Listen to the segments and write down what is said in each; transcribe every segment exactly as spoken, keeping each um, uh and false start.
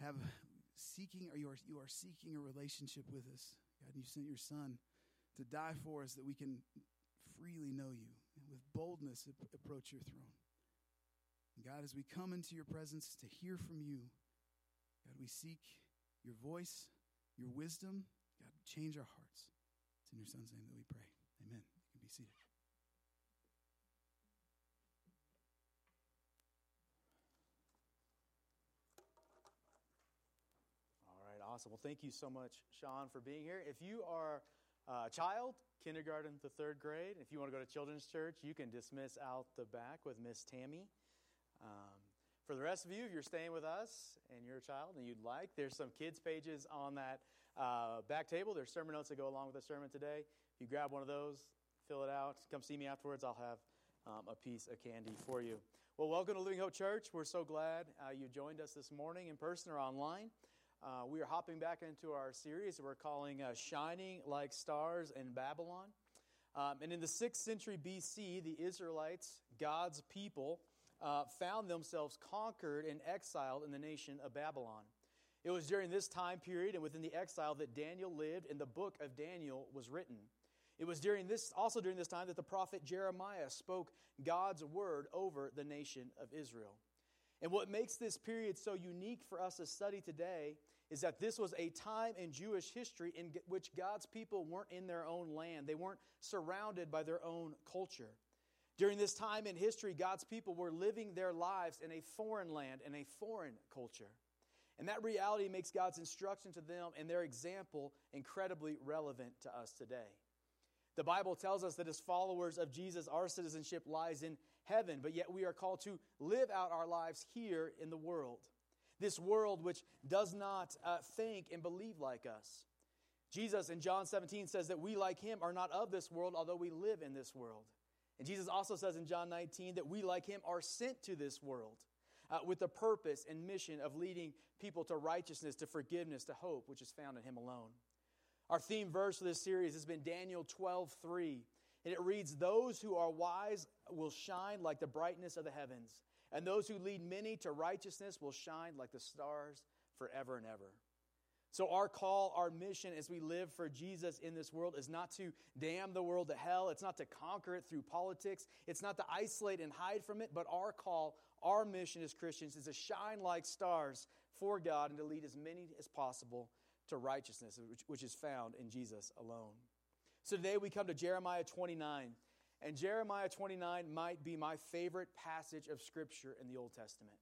have seeking, or you are, you are seeking a relationship with us, God. And you sent your Son to die for us that we can freely know you and with boldness approach your throne. And God, as we come into your presence to hear from you, God, we seek your voice, your wisdom. God, change our hearts. It's in your Son's name that we pray. Amen. You can be seated. All right, awesome. Well, thank you so much, Sean, for being here. If you are a child, kindergarten to third grade, if you want to go to children's church, you can dismiss out the back with Miss Tammy. Um, For the rest of you, if you're staying with us and you're a child and you'd like, there's some kids' pages on that uh, back table. There's sermon notes that go along with the sermon today. If you grab one of those, fill it out, come see me afterwards. I'll have um, a piece of candy for you. Well, welcome to Living Hope Church. We're so glad uh, you joined us this morning in person or online. Uh, we are hopping back into our series that we're calling uh, Shining Like Stars in Babylon. Um, and in the sixth century B C, the Israelites, God's people, Uh, found themselves conquered and exiled in the nation of Babylon. It was during this time period and within the exile that Daniel lived and the book of Daniel was written. It was during this, also during this time that the prophet Jeremiah spoke God's word over the nation of Israel. And what makes this period so unique for us to study today is that this was a time in Jewish history in which God's people weren't in their own land. They weren't surrounded by their own culture. During this time in history, God's people were living their lives in a foreign land, in a foreign culture. And that reality makes God's instruction to them and their example incredibly relevant to us today. The Bible tells us that as followers of Jesus, our citizenship lies in heaven, but yet we are called to live out our lives here in the world. This world which does not uh, think and believe like us. Jesus in John seventeen says that we, like him, are not of this world, although we live in this world. And Jesus also says in John nineteen that we, like him, are sent to this world uh, with the purpose and mission of leading people to righteousness, to forgiveness, to hope, which is found in him alone. Our theme verse for this series has been Daniel twelve three, and it reads, "Those who are wise will shine like the brightness of the heavens, and those who lead many to righteousness will shine like the stars forever and ever." So our call, our mission as we live for Jesus in this world is not to damn the world to hell. It's not to conquer it through politics. It's not to isolate and hide from it. But our call, our mission as Christians is to shine like stars for God and to lead as many as possible to righteousness, which, which is found in Jesus alone. So today we come to Jeremiah twenty-nine. And Jeremiah twenty-nine might be my favorite passage of Scripture in the Old Testament.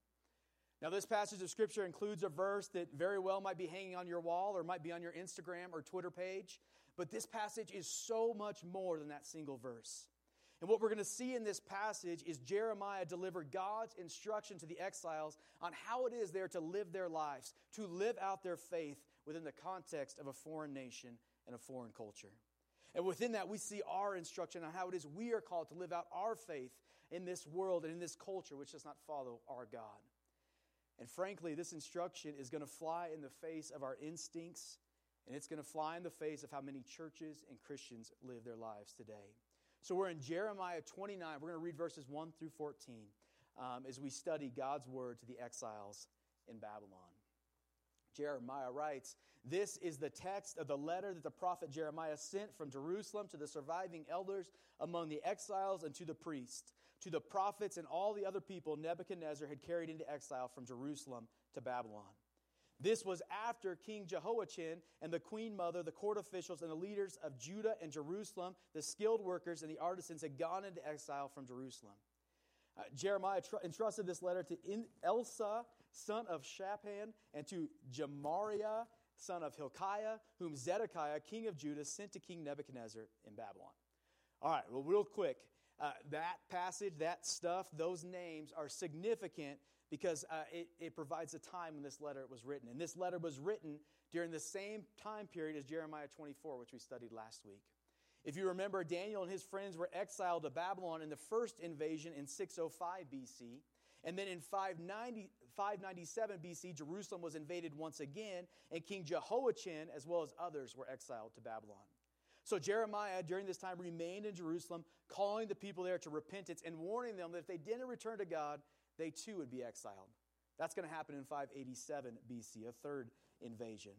Now, this passage of Scripture includes a verse that very well might be hanging on your wall or might be on your Instagram or Twitter page, but this passage is so much more than that single verse. And what we're going to see in this passage is Jeremiah deliver God's instruction to the exiles on how it is they are to live their lives, to live out their faith within the context of a foreign nation and a foreign culture. And within that, we see our instruction on how it is we are called to live out our faith in this world and in this culture which does not follow our God. And frankly, this instruction is going to fly in the face of our instincts, and it's going to fly in the face of how many churches and Christians live their lives today. So we're in Jeremiah twenty-nine. We're going to read verses one through fourteen um, as we study God's word to the exiles in Babylon. Jeremiah writes, "This is the text of the letter that the prophet Jeremiah sent from Jerusalem to the surviving elders among the exiles and to the priests, to the prophets and all the other people Nebuchadnezzar had carried into exile from Jerusalem to Babylon. This was after King Jehoiachin and the queen mother, the court officials, and the leaders of Judah and Jerusalem, the skilled workers and the artisans had gone into exile from Jerusalem. Uh, Jeremiah tr- entrusted this letter to in- Elsa, son of Shaphan, and to Jamariah, son of Hilkiah, whom Zedekiah, king of Judah, sent to King Nebuchadnezzar in Babylon." All right, well, real quick. Uh, that passage, that stuff, those names are significant because uh, it, it provides the time when this letter was written. And this letter was written during the same time period as Jeremiah twenty-four, which we studied last week. If you remember, Daniel and his friends were exiled to Babylon in the first invasion in six oh five B C. And then in five ninety, five ninety-seven B C, Jerusalem was invaded once again, and King Jehoiachin, as well as others, were exiled to Babylon. So Jeremiah, during this time, remained in Jerusalem, calling the people there to repentance and warning them that if they didn't return to God, they too would be exiled That's going to happen in five eighty-seven B C, a third invasion.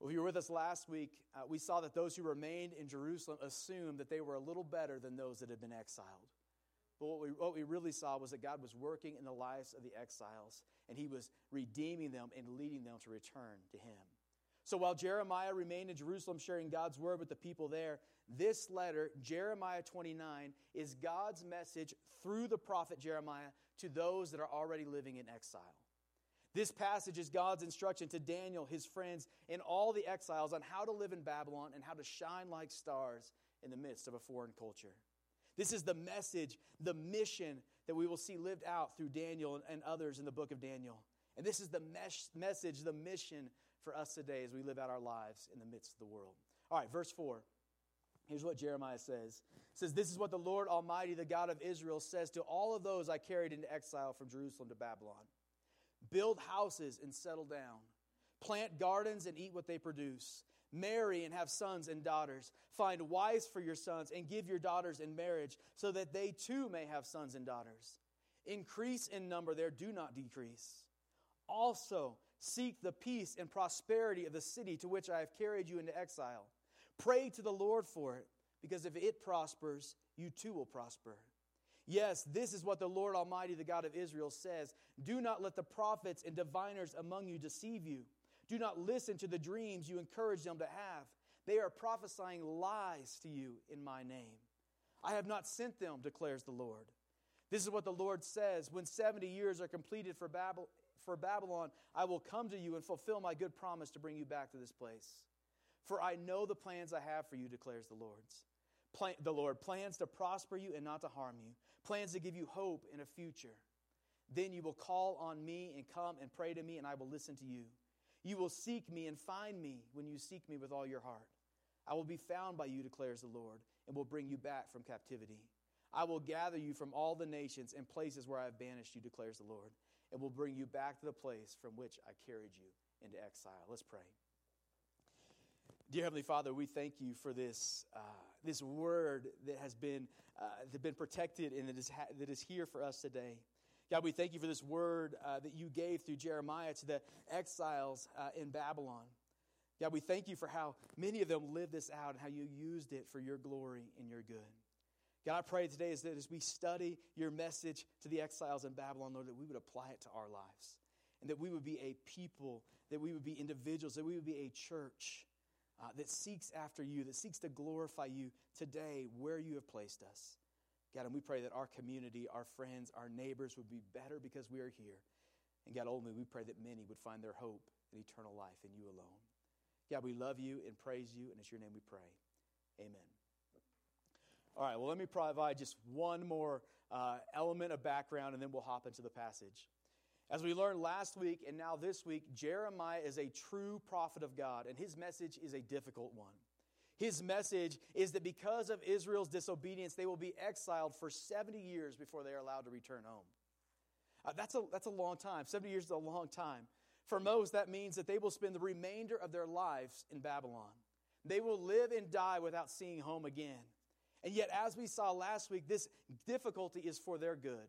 Well, if you were with us last week, uh, we saw that those who remained in Jerusalem assumed that they were a little better than those that had been exiled. But what we, what we really saw was that God was working in the lives of the exiles, and he was redeeming them and leading them to return to him. So while Jeremiah remained in Jerusalem sharing God's word with the people there, this letter, Jeremiah twenty-nine, is God's message through the prophet Jeremiah to those that are already living in exile. This passage is God's instruction to Daniel, his friends, and all the exiles on how to live in Babylon and how to shine like stars in the midst of a foreign culture. This is the message, the mission that we will see lived out through Daniel and others in the book of Daniel. And this is the mes- message, the mission for us today as we live out our lives in the midst of the world. All right, verse four. Here's what Jeremiah says. It says, "This is what the Lord Almighty, the God of Israel, says to all of those I carried into exile from Jerusalem to Babylon. Build houses and settle down. Plant gardens and eat what they produce. Marry and have sons and daughters. Find wives for your sons and give your daughters in marriage so that they too may have sons and daughters. Increase in number there, do not decrease. Also seek the peace and prosperity of the city to which I have carried you into exile. Pray to the Lord for it, because if it prospers, you too will prosper. Yes, this is what the Lord Almighty, the God of Israel, says. Do not let the prophets and diviners among you deceive you. Do not listen to the dreams you encourage them to have. They are prophesying lies to you in my name. I have not sent them, declares the Lord. This is what the Lord says. When seventy years are completed for Babylon, for Babylon, I will come to you and fulfill my good promise to bring you back to this place. For I know the plans I have for you, declares the Lord's. Plan, the Lord plans to prosper you and not to harm you, plans to give you hope in a future. Then you will call on me and come and pray to me, and I will listen to you. You will seek me and find me when you seek me with all your heart. I will be found by you, declares the Lord, and will bring you back from captivity. I will gather you from all the nations and places where I have banished you, declares the Lord, and will bring you back to the place from which I carried you into exile." Let's pray. Dear Heavenly Father, we thank you for this uh, this word that has been uh, that been protected and that is ha- that is here for us today. God, we thank you for this word uh, that you gave through Jeremiah to the exiles uh, in Babylon. God, we thank you for how many of them lived this out and how you used it for your glory and your good. God, I pray today is that as we study your message to the exiles in Babylon, Lord, that we would apply it to our lives and that we would be a people, that we would be individuals, that we would be a church Uh, that seeks after you, that seeks to glorify you today where you have placed us. God, and we pray that our community, our friends, our neighbors would be better because we are here. And God, ultimately, we pray that many would find their hope and eternal life in you alone. God, we love you and praise you, and it's your name we pray. Amen. All right, well, let me provide just one more uh, element of background, and then we'll hop into the passage. As we learned last week and now this week, Jeremiah is a true prophet of God, and his message is a difficult one. His message is that because of Israel's disobedience, they will be exiled for seventy years before they are allowed to return home. Uh, that's a, that's a long time. seventy years is a long time. For most, that means that they will spend the remainder of their lives in Babylon. They will live and die without seeing home again. And yet, as we saw last week, this difficulty is for their good,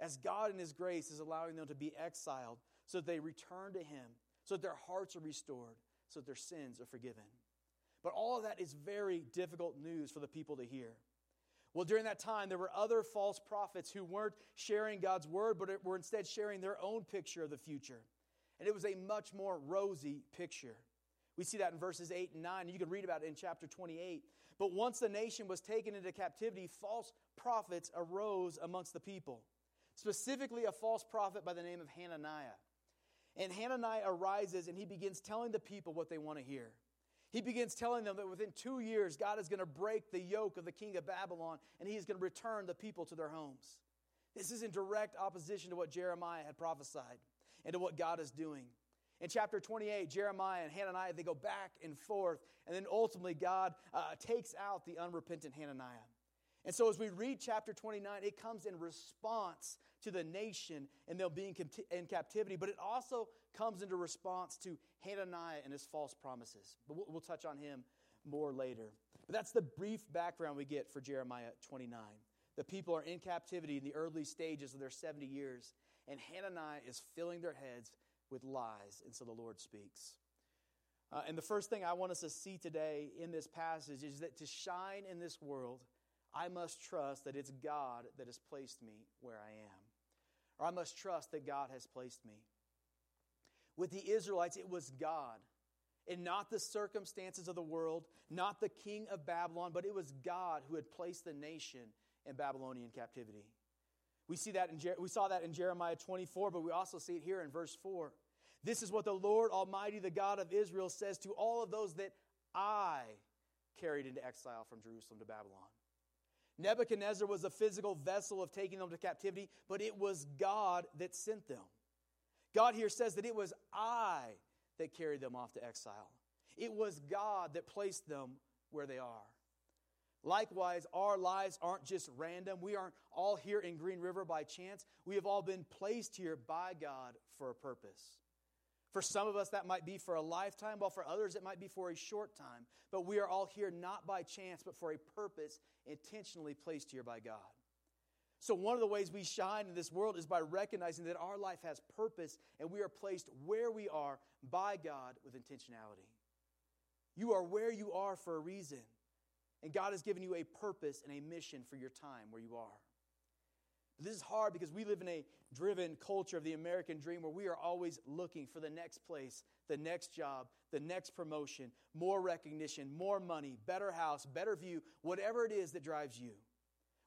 as God in his grace is allowing them to be exiled so that they return to him, so that their hearts are restored, so that their sins are forgiven. But all of that is very difficult news for the people to hear. Well, during that time, there were other false prophets who weren't sharing God's word, but were instead sharing their own picture of the future. And it was a much more rosy picture. We see that in verses eight and nine, and you can read about it in chapter twenty-eight. But once the nation was taken into captivity, false prophets arose amongst the people. Specifically, a false prophet by the name of Hananiah. And Hananiah arises and he begins telling the people what they want to hear. He begins telling them that within two years, God is going to break the yoke of the king of Babylon and he is going to return the people to their homes. This is in direct opposition to what Jeremiah had prophesied and to what God is doing. In chapter twenty-eight, Jeremiah and Hananiah, they go back and forth. And then ultimately, God uh, takes out the unrepentant Hananiah. And so as we read chapter twenty-nine, it comes in response to the nation and them being in captivity, but it also comes into response to Hananiah and his false promises. But we'll touch on him more later. But that's the brief background we get for Jeremiah twenty-nine. The people are in captivity in the early stages of their seventy years, and Hananiah is filling their heads with lies. And so the Lord speaks. Uh, and the first thing I want us to see today in this passage is that to shine in this world, I must trust that it's God that has placed me where I am. Or I must trust that God has placed me. With the Israelites, it was God, and not the circumstances of the world, not the king of Babylon, but it was God who had placed the nation in Babylonian captivity. We see that in Jer- we saw that in Jeremiah twenty-four, but we also see it here in verse four. This is what the Lord Almighty, the God of Israel, says to all of those that I carried into exile from Jerusalem to Babylon. Nebuchadnezzar was a physical vessel of taking them to captivity, but it was God that sent them. God here says that it was I that carried them off to exile. It was God that placed them where they are. Likewise, our lives aren't just random. We aren't all here in Green River by chance. We have all been placed here by God for a purpose. For some of us, that might be for a lifetime, while for others, it might be for a short time. But we are all here not by chance, but for a purpose intentionally placed here by God. So one of the ways we shine in this world is by recognizing that our life has purpose and we are placed where we are by God with intentionality. You are where you are for a reason. And God has given you a purpose and a mission for your time where you are. But this is hard because we live in a driven culture of the American dream where we are always looking for the next place, the next job, the next promotion, more recognition, more money, better house, better view, whatever it is that drives you.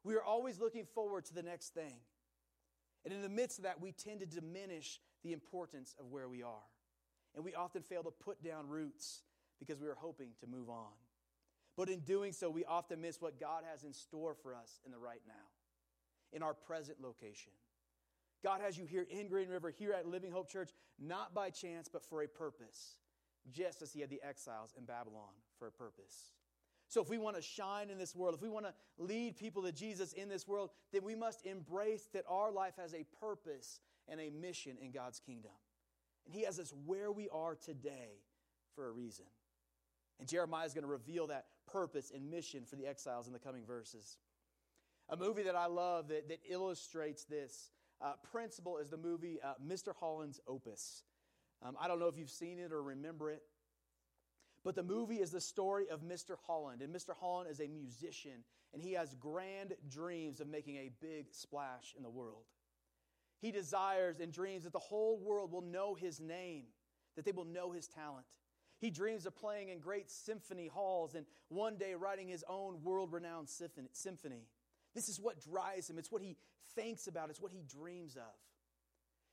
We are always looking forward to the next thing. And in the midst of that, we tend to diminish the importance of where we are. And we often fail to put down roots because we are hoping to move on. But in doing so, we often miss what God has in store for us in the right now, in our present location. God has you here in Green River, here at Living Hope Church, not by chance, but for a purpose, just as He had the exiles in Babylon for a purpose. So if we want to shine in this world, if we want to lead people to Jesus in this world, then we must embrace that our life has a purpose and a mission in God's kingdom. And He has us where we are today for a reason. And Jeremiah is going to reveal that purpose and mission for the exiles in the coming verses. A movie that I love that, that illustrates this uh, principle is the movie uh, Mister Holland's Opus. Um, I don't know if you've seen it or remember it. But the movie is the story of Mister Holland. And Mister Holland is a musician, and he has grand dreams of making a big splash in the world. He desires and dreams that the whole world will know his name, that they will know his talent. He dreams of playing in great symphony halls and one day writing his own world-renowned symphony. This is what drives him. It's what he thinks about. It's what he dreams of.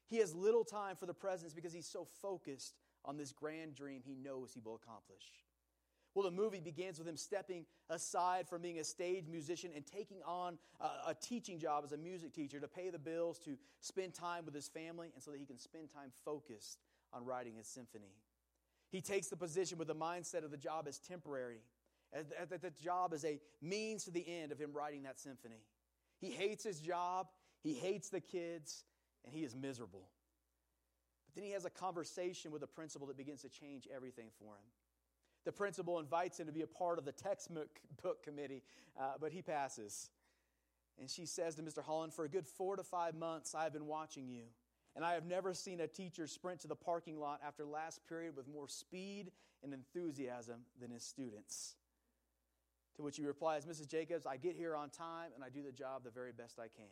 He has little time for the present because he's so focused on this grand dream he knows he will accomplish. Well, the movie begins with him stepping aside from being a stage musician and taking on a, a teaching job as a music teacher to pay the bills, to spend time with his family, and so that he can spend time focused on writing his symphony. He takes the position with the mindset of the job as temporary, that the job is a means to the end of him writing that symphony. He hates his job, he hates the kids, and he is miserable. Then he has a conversation with a principal that begins to change everything for him. The principal invites him to be a part of the textbook committee, uh, but he passes. And she says to Mister Holland, "For a good four to five months, I have been watching you, and I have never seen a teacher sprint to the parking lot after last period with more speed and enthusiasm than his students." To which he replies, "Missus Jacobs, I get here on time, and I do the job the very best I can."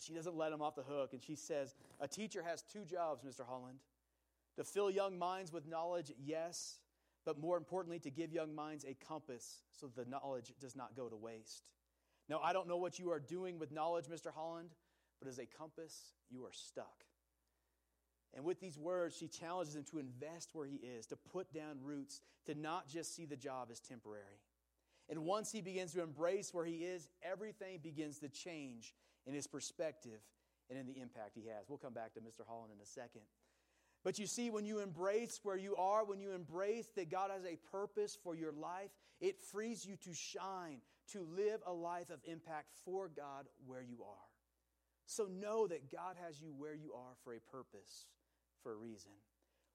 She doesn't let him off the hook, and she says, "A teacher has two jobs, Mister Holland. To fill young minds with knowledge, yes, but more importantly, to give young minds a compass so that the knowledge does not go to waste. Now, I don't know what you are doing with knowledge, Mister Holland, but as a compass, you are stuck." And with these words, she challenges him to invest where he is, to put down roots, to not just see the job as temporary. And once he begins to embrace where he is, everything begins to change in his perspective and in the impact he has. We'll come back to Mister Holland in a second. But you see, when you embrace where you are, when you embrace that God has a purpose for your life, it frees you to shine, to live a life of impact for God where you are. So know that God has you where you are for a purpose, for a reason.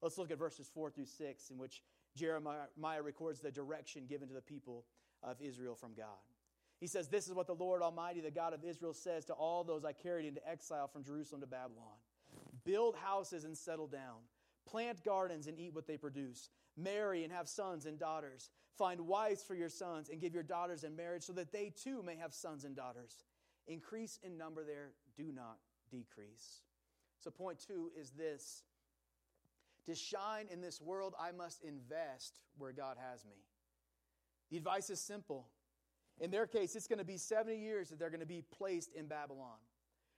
Let's look at verses four through six, in which Jeremiah records the direction given to the people of Israel from God. He says, this is what the Lord Almighty, the God of Israel, says to all those I carried into exile from Jerusalem to Babylon. Build houses and settle down. Plant gardens and eat what they produce. Marry and have sons and daughters. Find wives for your sons and give your daughters in marriage so that they too may have sons and daughters. Increase in number there, do not decrease. So point two is this. To shine in this world, I must invest where God has me. The advice is simple. In their case, it's going to be seventy years that they're going to be placed in Babylon.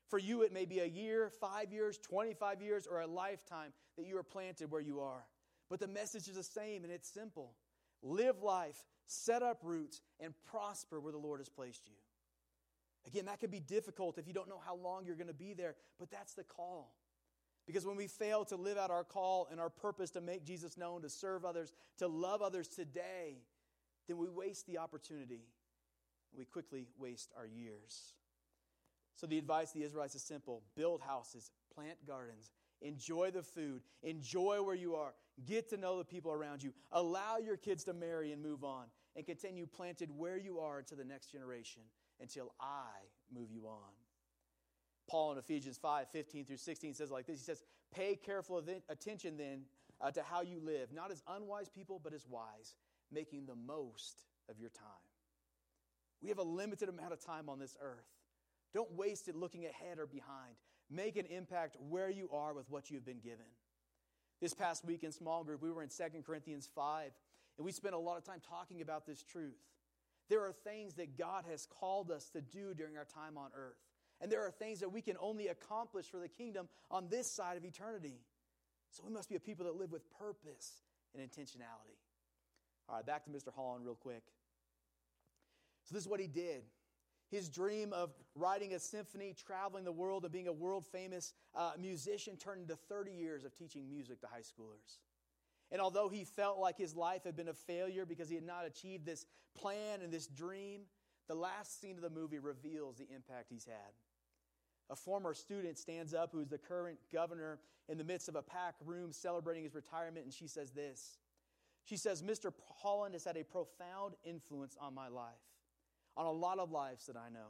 For you, it may be a year, five years, twenty-five years, or a lifetime that you are planted where you are. But the message is the same, and it's simple. Live life, set up roots, and prosper where the Lord has placed you. Again, that can be difficult if you don't know how long you're going to be there, but that's the call. Because when we fail to live out our call and our purpose to make Jesus known, to serve others, to love others today, then we waste the opportunity. We quickly waste our years. So the advice of the Israelites is simple. Build houses, plant gardens, enjoy the food, enjoy where you are, get to know the people around you, allow your kids to marry and move on, and continue planted where you are to the next generation until I move you on. Paul in Ephesians five, fifteen through sixteen says like this. He says, pay careful attention then uh, to how you live, not as unwise people, but as wise, making the most of your time. We have a limited amount of time on this earth. Don't waste it looking ahead or behind. Make an impact where you are with what you've been given. This past week in small group, we were in Second Corinthians five, and we spent a lot of time talking about this truth. There are things that God has called us to do during our time on earth. And there are things that we can only accomplish for the kingdom on this side of eternity. So we must be a people that live with purpose and intentionality. All right, back to Mister Holland real quick. So this is what he did. His dream of writing a symphony, traveling the world, and being a world-famous uh, musician turned into thirty years of teaching music to high schoolers. And although he felt like his life had been a failure because he had not achieved this plan and this dream, the last scene of the movie reveals the impact he's had. A former student stands up who is the current governor in the midst of a packed room celebrating his retirement, and she says this. She says, Mister Holland has had a profound influence on my life, on a lot of lives that I know.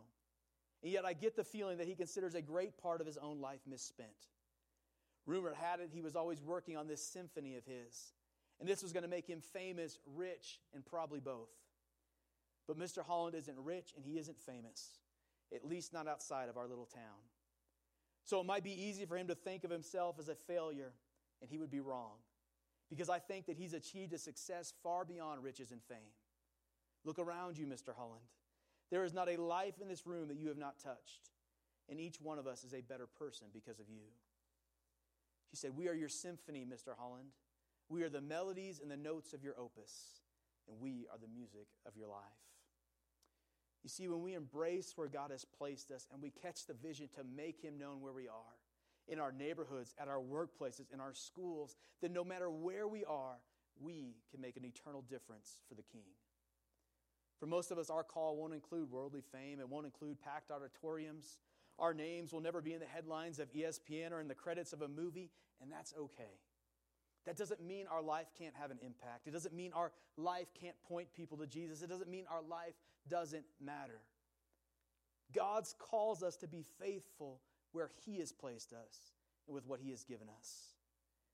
And yet I get the feeling that he considers a great part of his own life misspent. Rumor had it he was always working on this symphony of his, and this was going to make him famous, rich, and probably both. But Mister Holland isn't rich and he isn't famous, at least not outside of our little town. So it might be easy for him to think of himself as a failure, and he would be wrong, because I think that he's achieved a success far beyond riches and fame. Look around you, Mister Holland. There is not a life in this room that you have not touched, and each one of us is a better person because of you. She said, we are your symphony, Mister Holland. We are the melodies and the notes of your opus, and we are the music of your life. You see, when we embrace where God has placed us and we catch the vision to make him known where we are, in our neighborhoods, at our workplaces, in our schools, then no matter where we are, we can make an eternal difference for the King. For most of us, our call won't include worldly fame. It won't include packed auditoriums. Our names will never be in the headlines of E S P N or in the credits of a movie, and that's okay. That doesn't mean our life can't have an impact. It doesn't mean our life can't point people to Jesus. It doesn't mean our life doesn't matter. God calls us to be faithful where he has placed us and with what he has given us.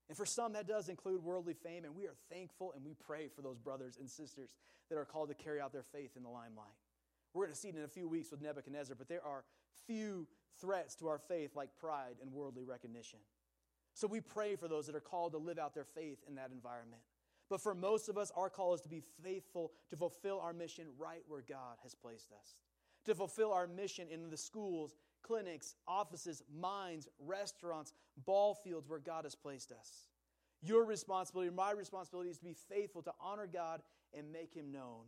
And for some, that does include worldly fame, and we are thankful and we pray for those brothers and sisters that are called to carry out their faith in the limelight. We're going to see it in a few weeks with Nebuchadnezzar, but there are few threats to our faith like pride and worldly recognition. So we pray for those that are called to live out their faith in that environment. But for most of us, our call is to be faithful, to fulfill our mission right where God has placed us. To fulfill our mission in the schools, clinics, offices, mines, restaurants, ball fields where God has placed us. Your responsibility, my responsibility is to be faithful, to honor God and make him known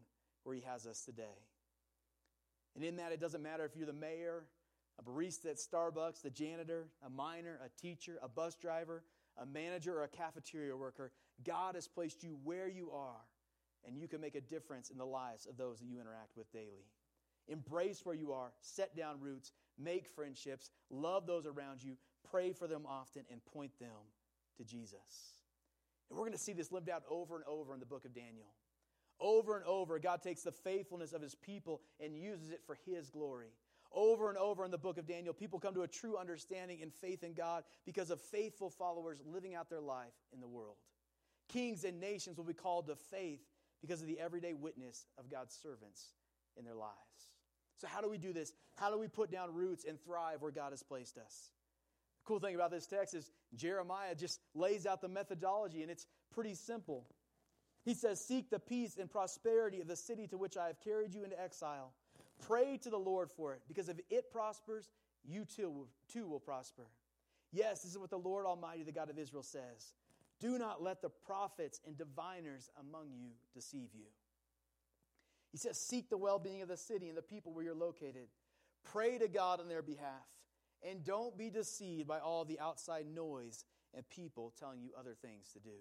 where he has us today. And in that, it doesn't matter if you're the mayor, a barista at Starbucks, the janitor, a miner, a teacher, a bus driver, a manager, or a cafeteria worker. God has placed you where you are, and you can make a difference in the lives of those that you interact with daily. Embrace where you are, set down roots, make friendships, love those around you, pray for them often, and point them to Jesus. And we're going to see this lived out over and over in the book of Daniel. Over and over, God takes the faithfulness of His people and uses it for His glory. Over and over in the book of Daniel, people come to a true understanding and faith in God because of faithful followers living out their life in the world. Kings and nations will be called to faith because of the everyday witness of God's servants in their lives. So how do we do this? How do we put down roots and thrive where God has placed us? The cool thing about this text is Jeremiah just lays out the methodology, and it's pretty simple. He says, "Seek the peace and prosperity of the city to which I have carried you into exile. Pray to the Lord for it, because if it prospers, you too will, too will prosper. Yes, this is what the Lord Almighty, the God of Israel, says. Do not let the prophets and diviners among you deceive you." He says, "Seek the well-being of the city and the people where you're located. Pray to God on their behalf, and don't be deceived by all the outside noise and people telling you other things to do."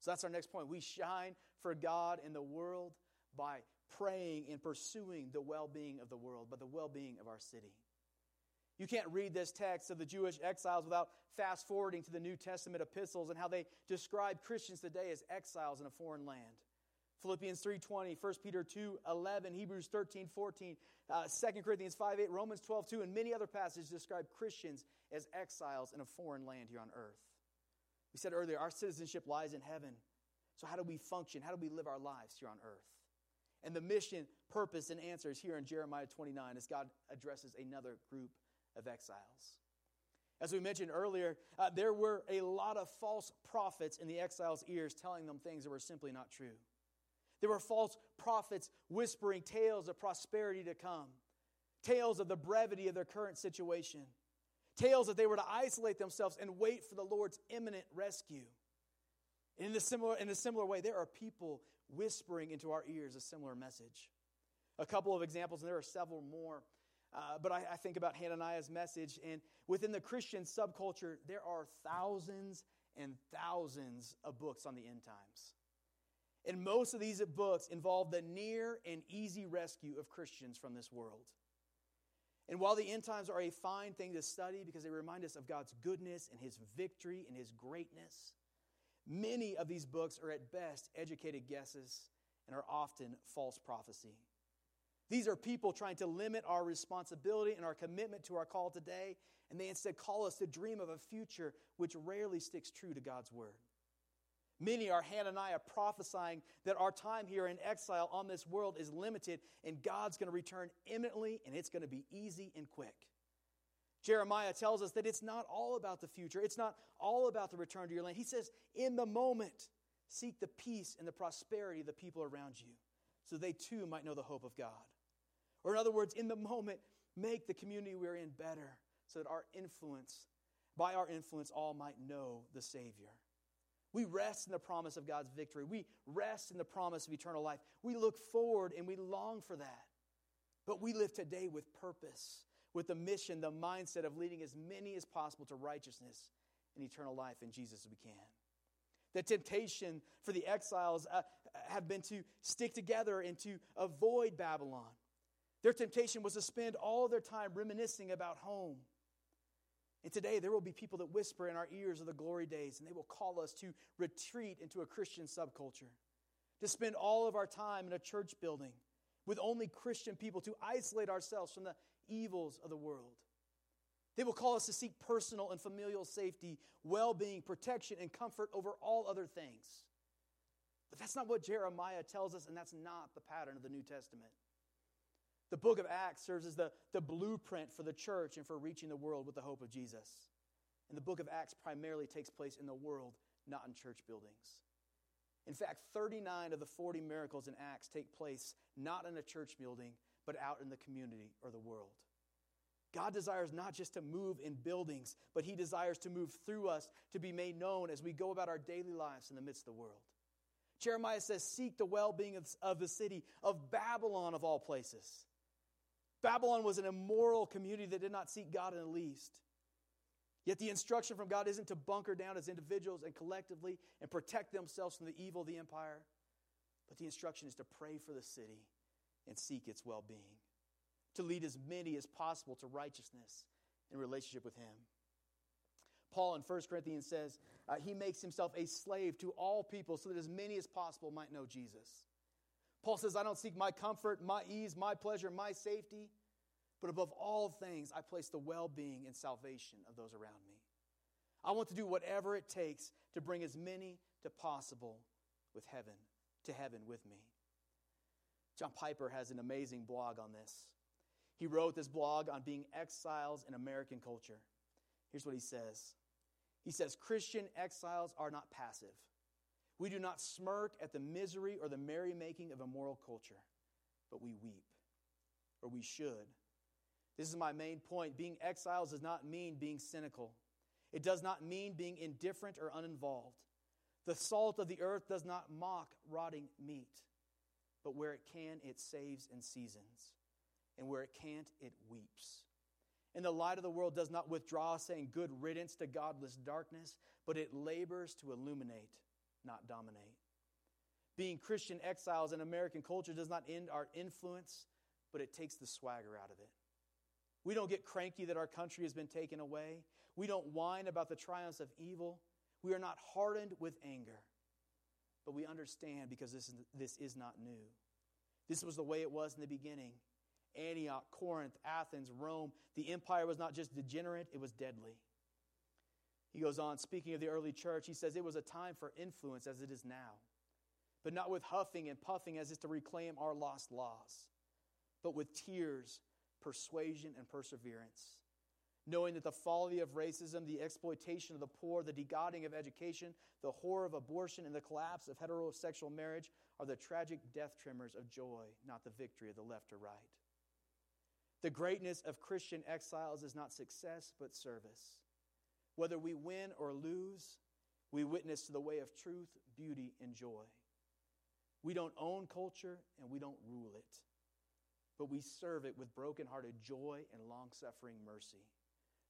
So that's our next point. We shine for God in the world by praying and pursuing the well-being of the world, but the well-being of our city. You can't read this text of the Jewish exiles without fast-forwarding to the New Testament epistles and how they describe Christians today as exiles in a foreign land. Philippians three twenty, First Peter two eleven, Hebrews thirteen fourteen, uh, Second Corinthians five eight, Romans twelve two, and many other passages describe Christians as exiles in a foreign land here on earth. We said earlier, our citizenship lies in heaven. So how do we function? How do we live our lives here on earth? And the mission, purpose, and answer is here in Jeremiah twenty-nine as God addresses another group of exiles. As we mentioned earlier, uh, there were a lot of false prophets in the exiles' ears telling them things that were simply not true. There were false prophets whispering tales of prosperity to come, tales of the brevity of their current situation, tales that they were to isolate themselves and wait for the Lord's imminent rescue. In a similar, in a similar way, there are people whispering into our ears a similar message. A couple of examples, and there are several more, uh, but I, I think about Hananiah's message, and within the Christian subculture, there are thousands and thousands of books on the end times. And most of these books involve the near and easy rescue of Christians from this world. And while the end times are a fine thing to study because they remind us of God's goodness and His victory and His greatness, many of these books are at best educated guesses and are often false prophecy. These are people trying to limit our responsibility and our commitment to our call today, and they instead call us to dream of a future which rarely sticks true to God's word. Many are Hananiah prophesying that our time here in exile on this world is limited, and God's going to return imminently, and it's going to be easy and quick. Jeremiah tells us that it's not all about the future. It's not all about the return to your land. He says, in the moment, seek the peace and the prosperity of the people around you so they too might know the hope of God. Or in other words, in the moment, make the community we're in better so that our influence, by our influence, all might know the Savior. We rest in the promise of God's victory. We rest in the promise of eternal life. We look forward and we long for that. But we live today with purpose, with the mission, the mindset of leading as many as possible to righteousness and eternal life in Jesus as we can. The temptation for the exiles uh, have been to stick together and to avoid Babylon. Their temptation was to spend all their time reminiscing about home. And today there will be people that whisper in our ears of the glory days, and they will call us to retreat into a Christian subculture, to spend all of our time in a church building with only Christian people, to isolate ourselves from the evils of the world. They will call us to seek personal and familial safety, well-being, protection, and comfort over all other things. But that's not what Jeremiah tells us, and that's not the pattern of the New Testament. The book of Acts serves as the, the blueprint for the church and for reaching the world with the hope of Jesus. And the book of Acts primarily takes place in the world, not in church buildings. In fact, thirty-nine of the forty miracles in Acts take place not in a church building, but out in the community or the world. God desires not just to move in buildings, but He desires to move through us to be made known as we go about our daily lives in the midst of the world. Jeremiah says, seek the well-being of the city of Babylon of all places. Babylon was an immoral community that did not seek God in the least. Yet the instruction from God isn't to bunker down as individuals and collectively and protect themselves from the evil of the empire, but the instruction is to pray for the city and seek its well-being, to lead as many as possible to righteousness and relationship with Him. Paul in First Corinthians says, uh, He makes Himself a slave to all people so that as many as possible might know Jesus. Paul says, I don't seek my comfort, my ease, my pleasure, my safety, but above all things, I place the well-being and salvation of those around me. I want to do whatever it takes to bring as many to possible with heaven, to heaven with me. John Piper has an amazing blog on this. He wrote this blog on being exiles in American culture. Here's what he says. He says, Christian exiles are not passive. We do not smirk at the misery or the merrymaking of immoral culture, but we weep, or we should. This is my main point. Being exiles does not mean being cynical. It does not mean being indifferent or uninvolved. The salt of the earth does not mock rotting meat, but where it can, it saves and seasons. And where it can't, it weeps. And the light of the world does not withdraw, saying good riddance to godless darkness, but it labors to illuminate, not dominate. Being Christian exiles in American culture does not end our influence, but it takes the swagger out of it. We don't get cranky that our country has been taken away. We don't whine about the triumphs of evil. We are not hardened with anger. But we understand, because this is, this is not new. This was the way it was in the beginning. Antioch, Corinth, Athens, Rome. The empire was not just degenerate, it was deadly. He goes on, speaking of the early church, he says, it was a time for influence as it is now, but not with huffing and puffing as is to reclaim our lost laws, but with tears, persuasion, and perseverance, knowing that the folly of racism, the exploitation of the poor, the degodding of education, the horror of abortion, and the collapse of heterosexual marriage are the tragic death tremors of joy, not the victory of the left or right. The greatness of Christian exiles is not success, but service. Whether we win or lose, we witness to the way of truth, beauty, and joy. We don't own culture and we don't rule it, but we serve it with brokenhearted joy and long-suffering mercy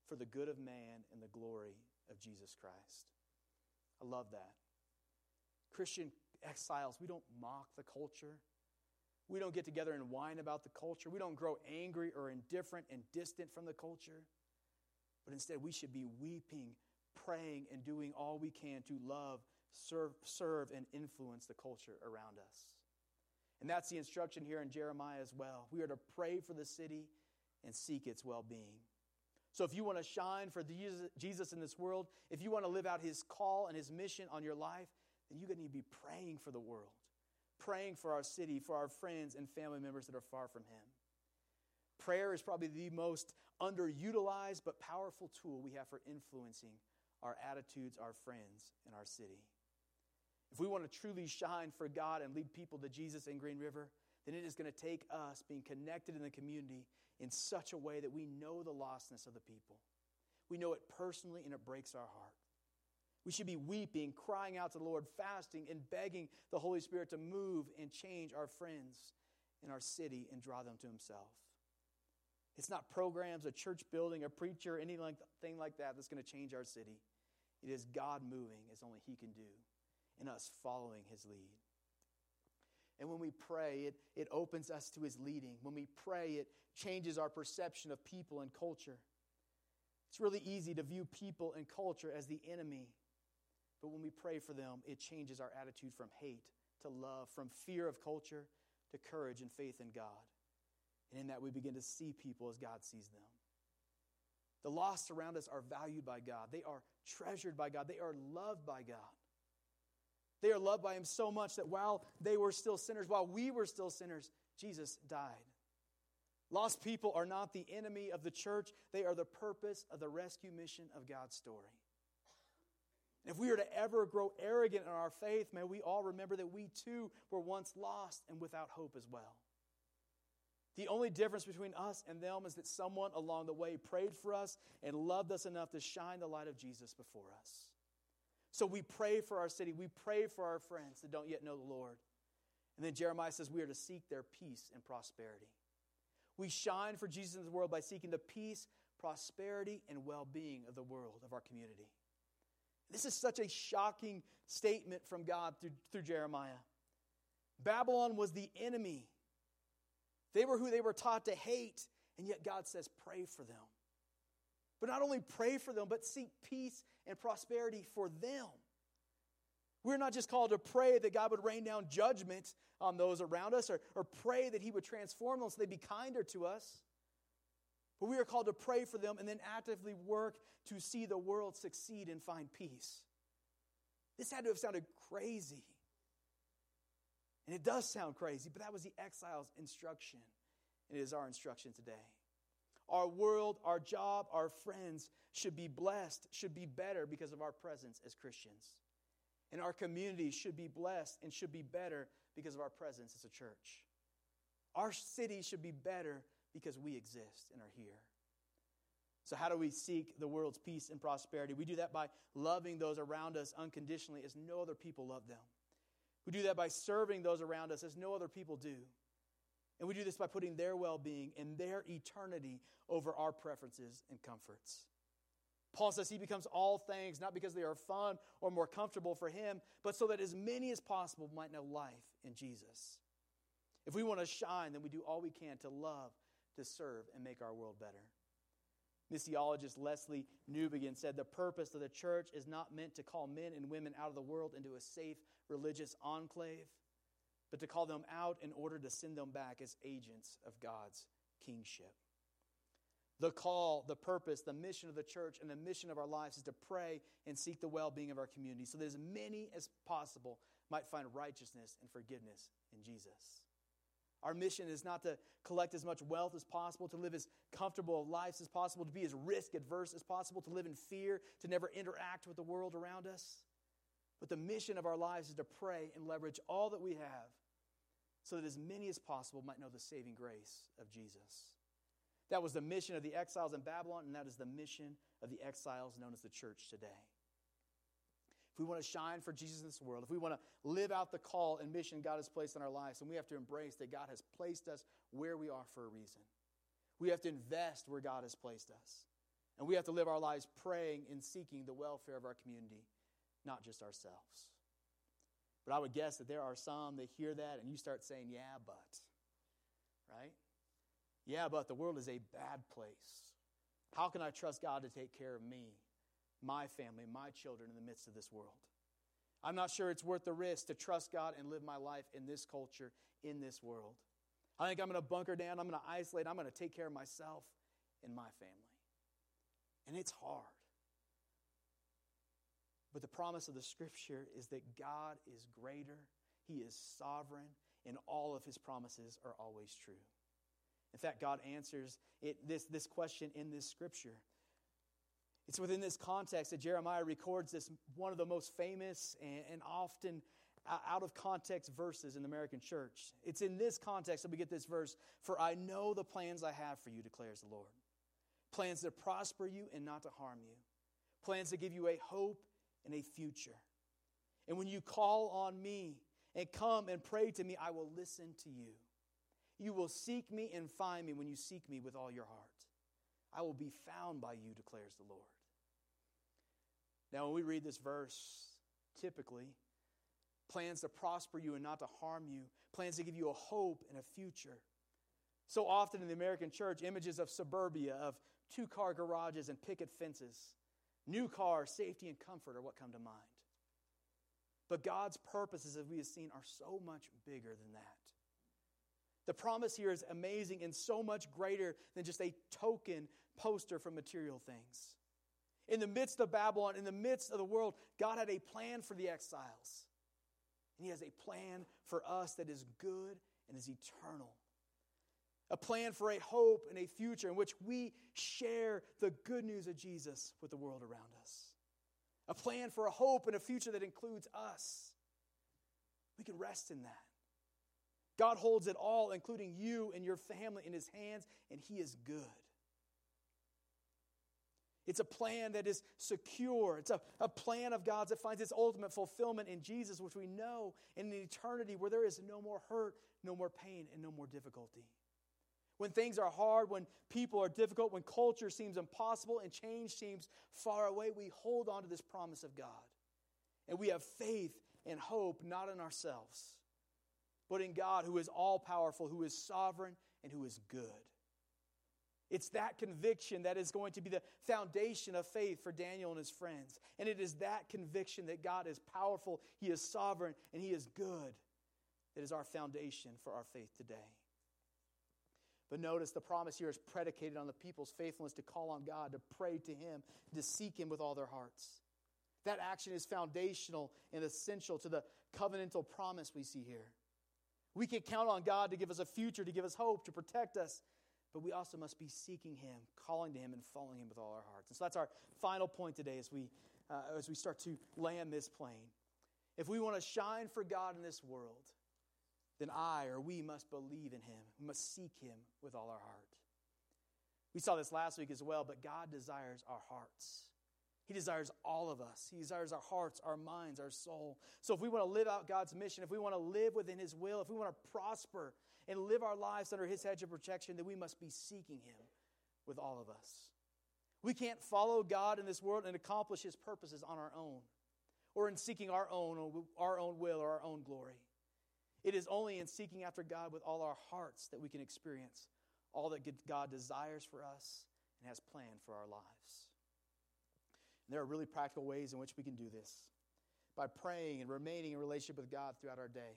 for the good of man and the glory of Jesus Christ. I love that. Christian exiles, we don't mock the culture. We don't get together and whine about the culture. We don't grow angry or indifferent and distant from the culture. But instead, we should be weeping, praying, and doing all we can to love, serve, serve, and influence the culture around us. And that's the instruction here in Jeremiah as well. We are to pray for the city and seek its well-being. So if you want to shine for Jesus in this world, if you want to live out His call and His mission on your life, then you're going to need to be praying for the world. Praying for our city, for our friends and family members that are far from Him. Prayer is probably the most underutilized but powerful tool we have for influencing our attitudes, our friends, and our city. If we want to truly shine for God and lead people to Jesus in Green River, then it is going to take us being connected in the community in such a way that we know the lostness of the people. We know it personally and it breaks our heart. We should be weeping, crying out to the Lord, fasting, and begging the Holy Spirit to move and change our friends in our city and draw them to Himself. It's not programs, a church building, a preacher, anything like that that's going to change our city. It is God moving as only He can do and us following His lead. And when we pray, it, it opens us to His leading. When we pray, it changes our perception of people and culture. It's really easy to view people and culture as the enemy. But when we pray for them, it changes our attitude from hate to love, from fear of culture to courage and faith in God. And in that, we begin to see people as God sees them. The lost around us are valued by God. They are treasured by God. They are loved by God. They are loved by Him so much that while they were still sinners, while we were still sinners, Jesus died. Lost people are not the enemy of the church. They are the purpose of the rescue mission of God's story. If we are to ever grow arrogant in our faith, may we all remember that we too were once lost and without hope as well. The only difference between us and them is that someone along the way prayed for us and loved us enough to shine the light of Jesus before us. So we pray for our city. We pray for our friends that don't yet know the Lord. And then Jeremiah says we are to seek their peace and prosperity. We shine for Jesus in the world by seeking the peace, prosperity, and well-being of the world, of our community. This is such a shocking statement from God through, through Jeremiah. Babylon was the enemy. They were who they were taught to hate, and yet God says, pray for them. But not only pray for them, but seek peace and prosperity for them. We're not just called to pray that God would rain down judgment on those around us, or, or pray that he would transform them so they'd be kinder to us. But we are called to pray for them and then actively work to see the world succeed and find peace. This had to have sounded crazy. And it does sound crazy, but that was the exile's instruction. And it is our instruction today. Our world, our job, our friends should be blessed, should be better because of our presence as Christians. And our community should be blessed and should be better because of our presence as a church. Our city should be better because we exist and are here. So how do we seek the world's peace and prosperity? We do that by loving those around us unconditionally as no other people love them. We do that by serving those around us as no other people do. And we do this by putting their well-being and their eternity over our preferences and comforts. Paul says he becomes all things, not because they are fun or more comfortable for him, but so that as many as possible might know life in Jesus. If we want to shine, then we do all we can to love, to serve, and make our world better. Missiologist Leslie Newbigin said, "The purpose of the church is not meant to call men and women out of the world into a safe religious enclave, but to call them out in order to send them back as agents of God's kingship." The call, the purpose, the mission of the church, and the mission of our lives is to pray and seek the well-being of our community so that as many as possible might find righteousness and forgiveness in Jesus. Our mission is not to collect as much wealth as possible, to live as comfortable of lives as possible, to be as risk-averse as possible, to live in fear, to never interact with the world around us. But the mission of our lives is to pray and leverage all that we have so that as many as possible might know the saving grace of Jesus. That was the mission of the exiles in Babylon, and that is the mission of the exiles known as the church today. If we want to shine for Jesus in this world, if we want to live out the call and mission God has placed in our lives, then we have to embrace that God has placed us where we are for a reason. We have to invest where God has placed us. And we have to live our lives praying and seeking the welfare of our community, not just ourselves. But I would guess that there are some that hear that and you start saying, yeah, but, right? Yeah, but the world is a bad place. How can I trust God to take care of me, my family, my children in the midst of this world? I'm not sure it's worth the risk to trust God and live my life in this culture, in this world. I think I'm going to bunker down, I'm going to isolate, I'm going to take care of myself and my family. And it's hard. But the promise of the scripture is that God is greater, he is sovereign, and all of his promises are always true. In fact, God answers it, this, this question in this scripture. It's within this context that Jeremiah records this, one of the most famous and, and often out of context verses in the American church. It's in this context that we get this verse, "For I know the plans I have for you, declares the Lord. Plans to prosper you and not to harm you. Plans to give you a hope and a future. And when you call on me and come and pray to me, I will listen to you. You will seek me and find me when you seek me with all your heart. I will be found by you, declares the Lord." Now, when we read this verse, typically, plans to prosper you and not to harm you, plans to give you a hope and a future. So often in the American church, images of suburbia, of two-car garages and picket fences, new cars, safety, and comfort are what come to mind. But God's purposes, as we have seen, are so much bigger than that. The promise here is amazing and so much greater than just a token poster from material things. In the midst of Babylon, in the midst of the world, God had a plan for the exiles. And he has a plan for us that is good and is eternal. A plan for a hope and a future in which we share the good news of Jesus with the world around us. A plan for a hope and a future that includes us. We can rest in that. God holds it all, including you and your family, in his hands, and he is good. It's a plan that is secure. It's a, a plan of God's that finds its ultimate fulfillment in Jesus, which we know in an eternity where there is no more hurt, no more pain, and no more difficulty. When things are hard, when people are difficult, when culture seems impossible and change seems far away, we hold on to this promise of God. And we have faith and hope, not in ourselves, but in God, who is all-powerful, who is sovereign, and who is good. It's that conviction that is going to be the foundation of faith for Daniel and his friends. And it is that conviction that God is powerful, He is sovereign, and He is good that is our foundation for our faith today. But notice the promise here is predicated on the people's faithfulness to call on God, to pray to Him, to seek Him with all their hearts. That action is foundational and essential to the covenantal promise we see here. We can count on God to give us a future, to give us hope, to protect us. But we also must be seeking Him, calling to Him, and following Him with all our hearts. And so that's our final point today as we, uh, as we start to land this plane. If we want to shine for God in this world, then I or we must believe in Him. We must seek Him with all our heart. We saw this last week as well, but God desires our hearts. He desires all of us. He desires our hearts, our minds, our soul. So if we want to live out God's mission, if we want to live within His will, if we want to prosper and live our lives under His hedge of protection, then we must be seeking Him with all of us. We can't follow God in this world and accomplish His purposes on our own or in seeking our own, our own will or our own glory. It is only in seeking after God with all our hearts that we can experience all that God desires for us and has planned for our lives. And there are really practical ways in which we can do this by praying and remaining in relationship with God throughout our day.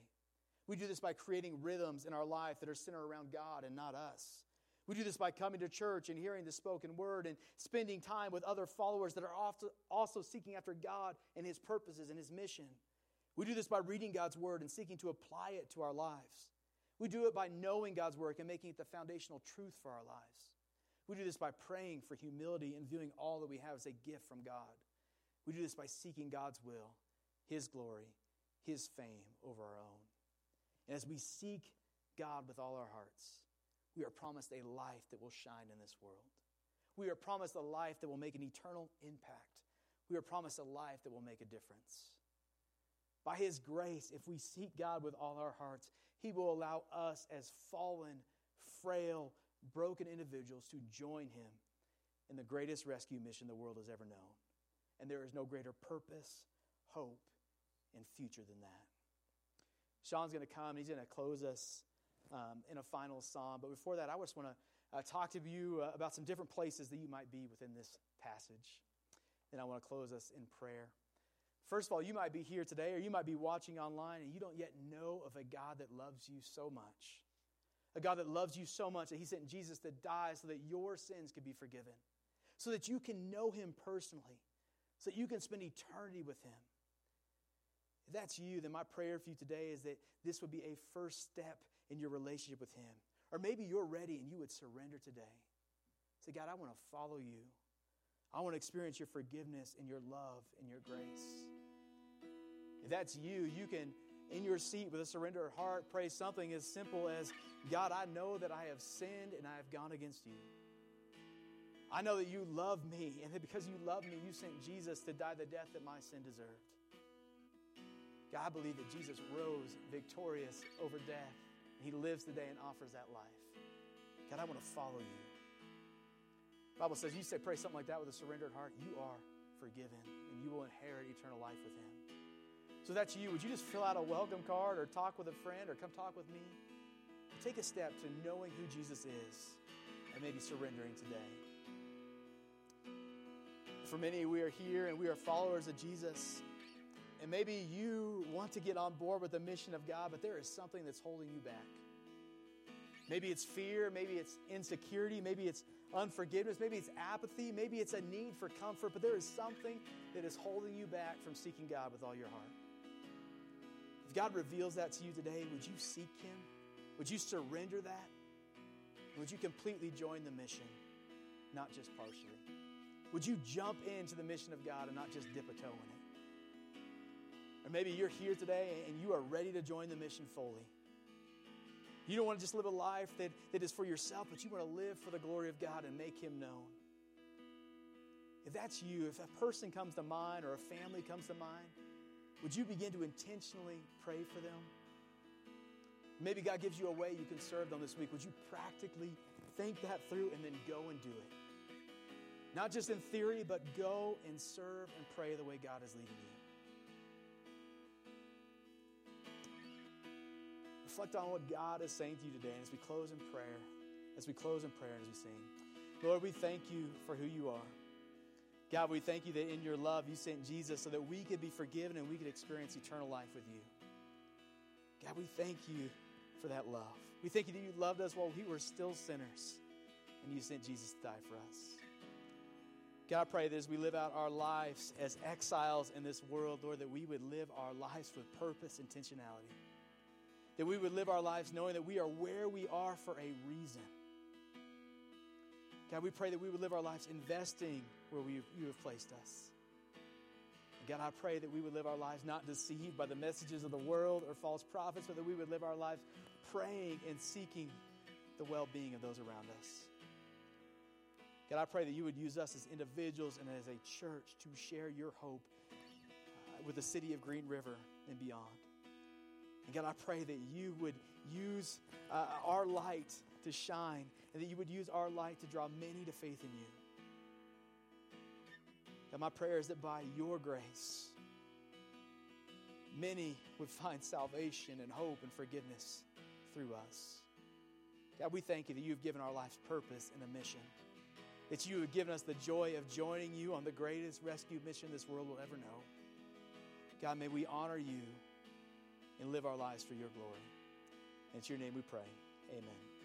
We do this by creating rhythms in our life that are centered around God and not us. We do this by coming to church and hearing the spoken word and spending time with other followers that are also seeking after God and His purposes and His mission. We do this by reading God's word and seeking to apply it to our lives. We do it by knowing God's work and making it the foundational truth for our lives. We do this by praying for humility and viewing all that we have as a gift from God. We do this by seeking God's will, His glory, His fame over our own. And as we seek God with all our hearts, we are promised a life that will shine in this world. We are promised a life that will make an eternal impact. We are promised a life that will make a difference. By His grace, if we seek God with all our hearts, He will allow us as fallen, frail, broken individuals to join Him in the greatest rescue mission the world has ever known. And there is no greater purpose, hope, and future than that. Sean's going to come, and he's going to close us um, in a final psalm. But before that, I just want to uh, talk to you uh, about some different places that you might be within this passage. And I want to close us in prayer. First of all, you might be here today, or you might be watching online, and you don't yet know of a God that loves you so much. A God that loves you so much that He sent Jesus to die so that your sins could be forgiven, so that you can know Him personally, so that you can spend eternity with Him. If that's you, then my prayer for you today is that this would be a first step in your relationship with Him. Or maybe you're ready and you would surrender today. Say, God, I want to follow You. I want to experience Your forgiveness and Your love and Your grace. If that's you, you can, in your seat with a surrendered heart, pray something as simple as, God, I know that I have sinned and I have gone against You. I know that You love me, and that because You love me, You sent Jesus to die the death that my sin deserved. God, I believe that Jesus rose victorious over death. He lives today and offers that life. God, I want to follow You. The Bible says, you say, pray something like that with a surrendered heart, you are forgiven, and you will inherit eternal life with Him. So that's you. Would you just fill out a welcome card or talk with a friend or come talk with me? Take a step to knowing who Jesus is and maybe surrendering today. For many, we are here and we are followers of Jesus. And maybe you want to get on board with the mission of God, but there is something that's holding you back. Maybe it's fear, maybe it's insecurity, maybe it's unforgiveness, maybe it's apathy, maybe it's a need for comfort, but there is something that is holding you back from seeking God with all your heart. If God reveals that to you today, would you seek Him? Would you surrender that? Would you completely join the mission, not just partially? Would you jump into the mission of God and not just dip a toe in it? Or maybe you're here today and you are ready to join the mission fully. You don't want to just live a life that, that is for yourself, but you want to live for the glory of God and make Him known. If that's you, if a person comes to mind or a family comes to mind, would you begin to intentionally pray for them? Maybe God gives you a way you can serve them this week. Would you practically think that through and then go and do it? Not just in theory, but go and serve and pray the way God is leading you. Reflect on what God is saying to you today as we close in prayer, as we close in prayer and as we sing. Lord, we thank you for who you are. God, we thank you that in your love you sent Jesus so that we could be forgiven and we could experience eternal life with you. God, we thank you for that love. We thank you that you loved us while we were still sinners and you sent Jesus to die for us. God, I pray that as we live out our lives as exiles in this world, Lord, that we would live our lives with purpose and intentionality. That we would live our lives knowing that we are where we are for a reason. God, we pray that we would live our lives investing where we, you have placed us. And God, I pray that we would live our lives not deceived by the messages of the world or false prophets, but that we would live our lives praying and seeking the well-being of those around us. God, I pray that you would use us as individuals and as a church to share your hope uh, with the city of Green River and beyond. And God, I pray that you would use uh, our light to shine and that you would use our light to draw many to faith in you. God, my prayer is that by your grace, many would find salvation and hope and forgiveness through us. God, we thank you that you've given our lives purpose and a mission. That you have given us the joy of joining you on the greatest rescue mission this world will ever know. God, may we honor you and live our lives for your glory. In your name we pray. Amen.